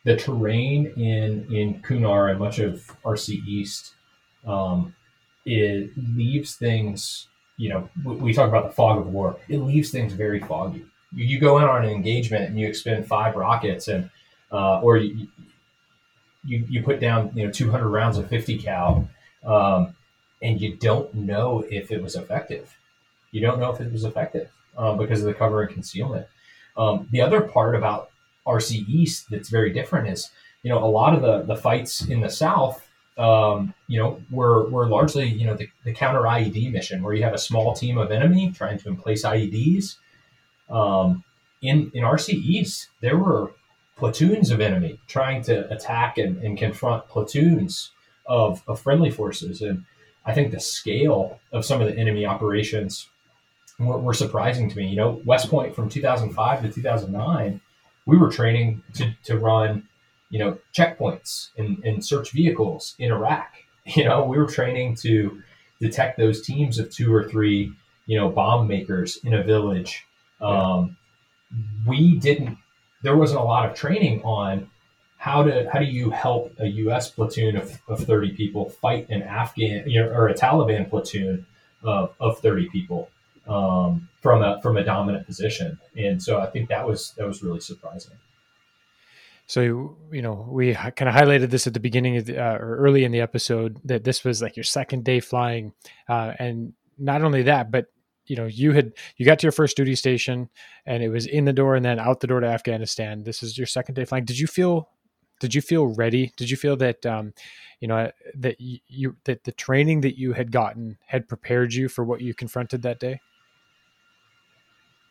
the terrain in, in Kunar and much of R C East, um, it leaves things, you know, we, we talk about the fog of war. It leaves things very foggy. You, you go in on an engagement and you expend five rockets and, uh, or you, you, you put down, you know, two hundred rounds of fifty cal, um, and you don't know if it was effective. You don't know if it was effective uh, because of the cover and concealment. Um, the other part about R C East that's very different is, you know, a lot of the, the fights in the South, um, you know, were were largely, you know, the, the counter I E D mission, where you have a small team of enemy trying to emplace I E Ds. Um, in in R C East, there were platoons of enemy, trying to attack and, and confront platoons of, of friendly forces. And I think the scale of some of the enemy operations were, were surprising to me. You know, West Point from two thousand five to two thousand nine, we were training to, to run, you know, checkpoints and, and search vehicles in Iraq. You know, we were training to detect those teams of two or three, you know, bomb makers in a village. Um, we didn't, there wasn't a lot of training on how to, how do you help a U S platoon of, of thirty people fight an Afghan, you know, or a Taliban platoon of, of thirty people um, from a, from a dominant position. And so I think that was, that was really surprising. So, you know, we kind of highlighted this at the beginning of the, uh, or early in the episode, that this was like your second day flying. Uh, and not only that, but, you know, you had, you got to your first duty station and it was in the door and then out the door to Afghanistan. This is your second day flying. Did you feel, did you feel ready? Did you feel that, um, you know, that you, that the training that you had gotten had prepared you for what you confronted that day?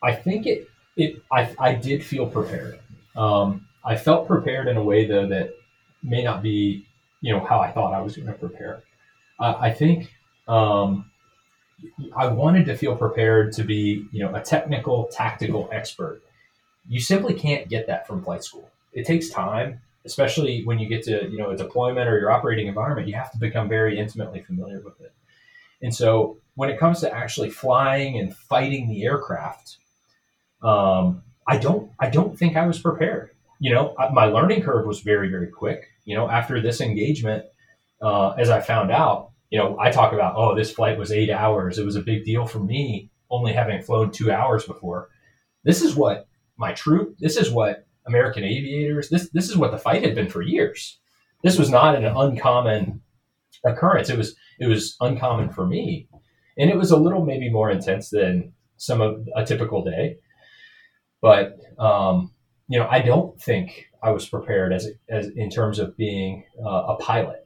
I think it, it, I, I did feel prepared. Um, I felt prepared in a way, though, that may not be, you know, how I thought I was going to prepare. Uh, I think um, I wanted to feel prepared to be, you know, a technical, tactical expert. You simply can't get that from flight school. It takes time, especially when you get to, you know, a deployment or your operating environment. You have to become very intimately familiar with it. And so when it comes to actually flying and fighting the aircraft, um, I don't, I don't think I was prepared. You know, my learning curve was very, very quick. You know, after this engagement, uh, as I found out, you know, I talk about, oh, this flight was eight hours. It was a big deal for me, only having flown two hours before. This is what my troop, this is what American aviators, this this is what the fight had been for years. This was not an uncommon occurrence. It was it was uncommon for me. And it was a little maybe more intense than some of a typical day. But, um you know, I don't think I was prepared as as in terms of being uh, a pilot.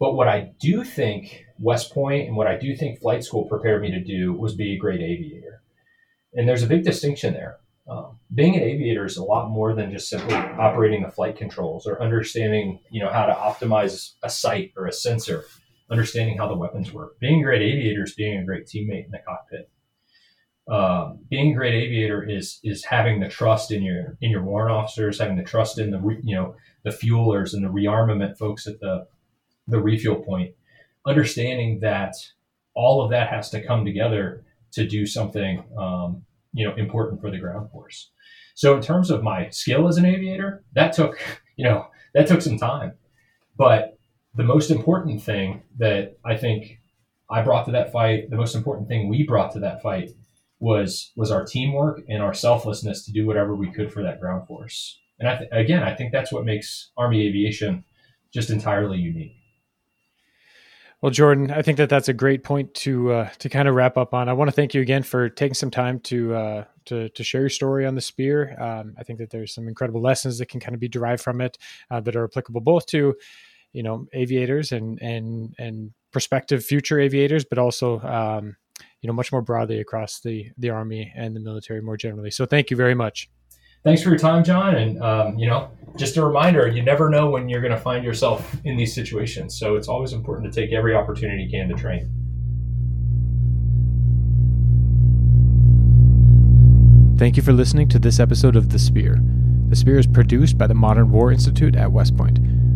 But what I do think West Point and what I do think flight school prepared me to do was be a great aviator. And there's a big distinction there. Um, being an aviator is a lot more than just simply operating the flight controls or understanding, you know, how to optimize a sight or a sensor, understanding how the weapons work. Being a great aviator is being a great teammate in the cockpit. Um, being a great aviator is is having the trust in your in your warrant officers, having the trust in the re, you know the fuelers and the rearmament folks at the the refuel point, understanding that all of that has to come together to do something um, you know important for the ground force. So in terms of my skill as an aviator, that took you know that took some time, but the most important thing that I think I brought to that fight, the most important thing we brought to that fight. was was our teamwork and our selflessness to do whatever we could for that ground force. And I th- again, I think that's what makes Army aviation just entirely unique. Well, Jordan, I think that that's a great point to uh, to kind of wrap up on. I want to thank you again for taking some time to uh, to, to share your story on the Spear. Um, I think that there's some incredible lessons that can kind of be derived from it uh, that are applicable both to, you know, aviators and and and prospective future aviators, but also um, you know, much more broadly across the, the Army and the military more generally. So thank you very much. Thanks for your time, John. And, um, you know, just a reminder, you never know when you're going to find yourself in these situations. So it's always important to take every opportunity you can to train. Thank you for listening to this episode of The Spear. The Spear is produced by the Modern War Institute at West Point.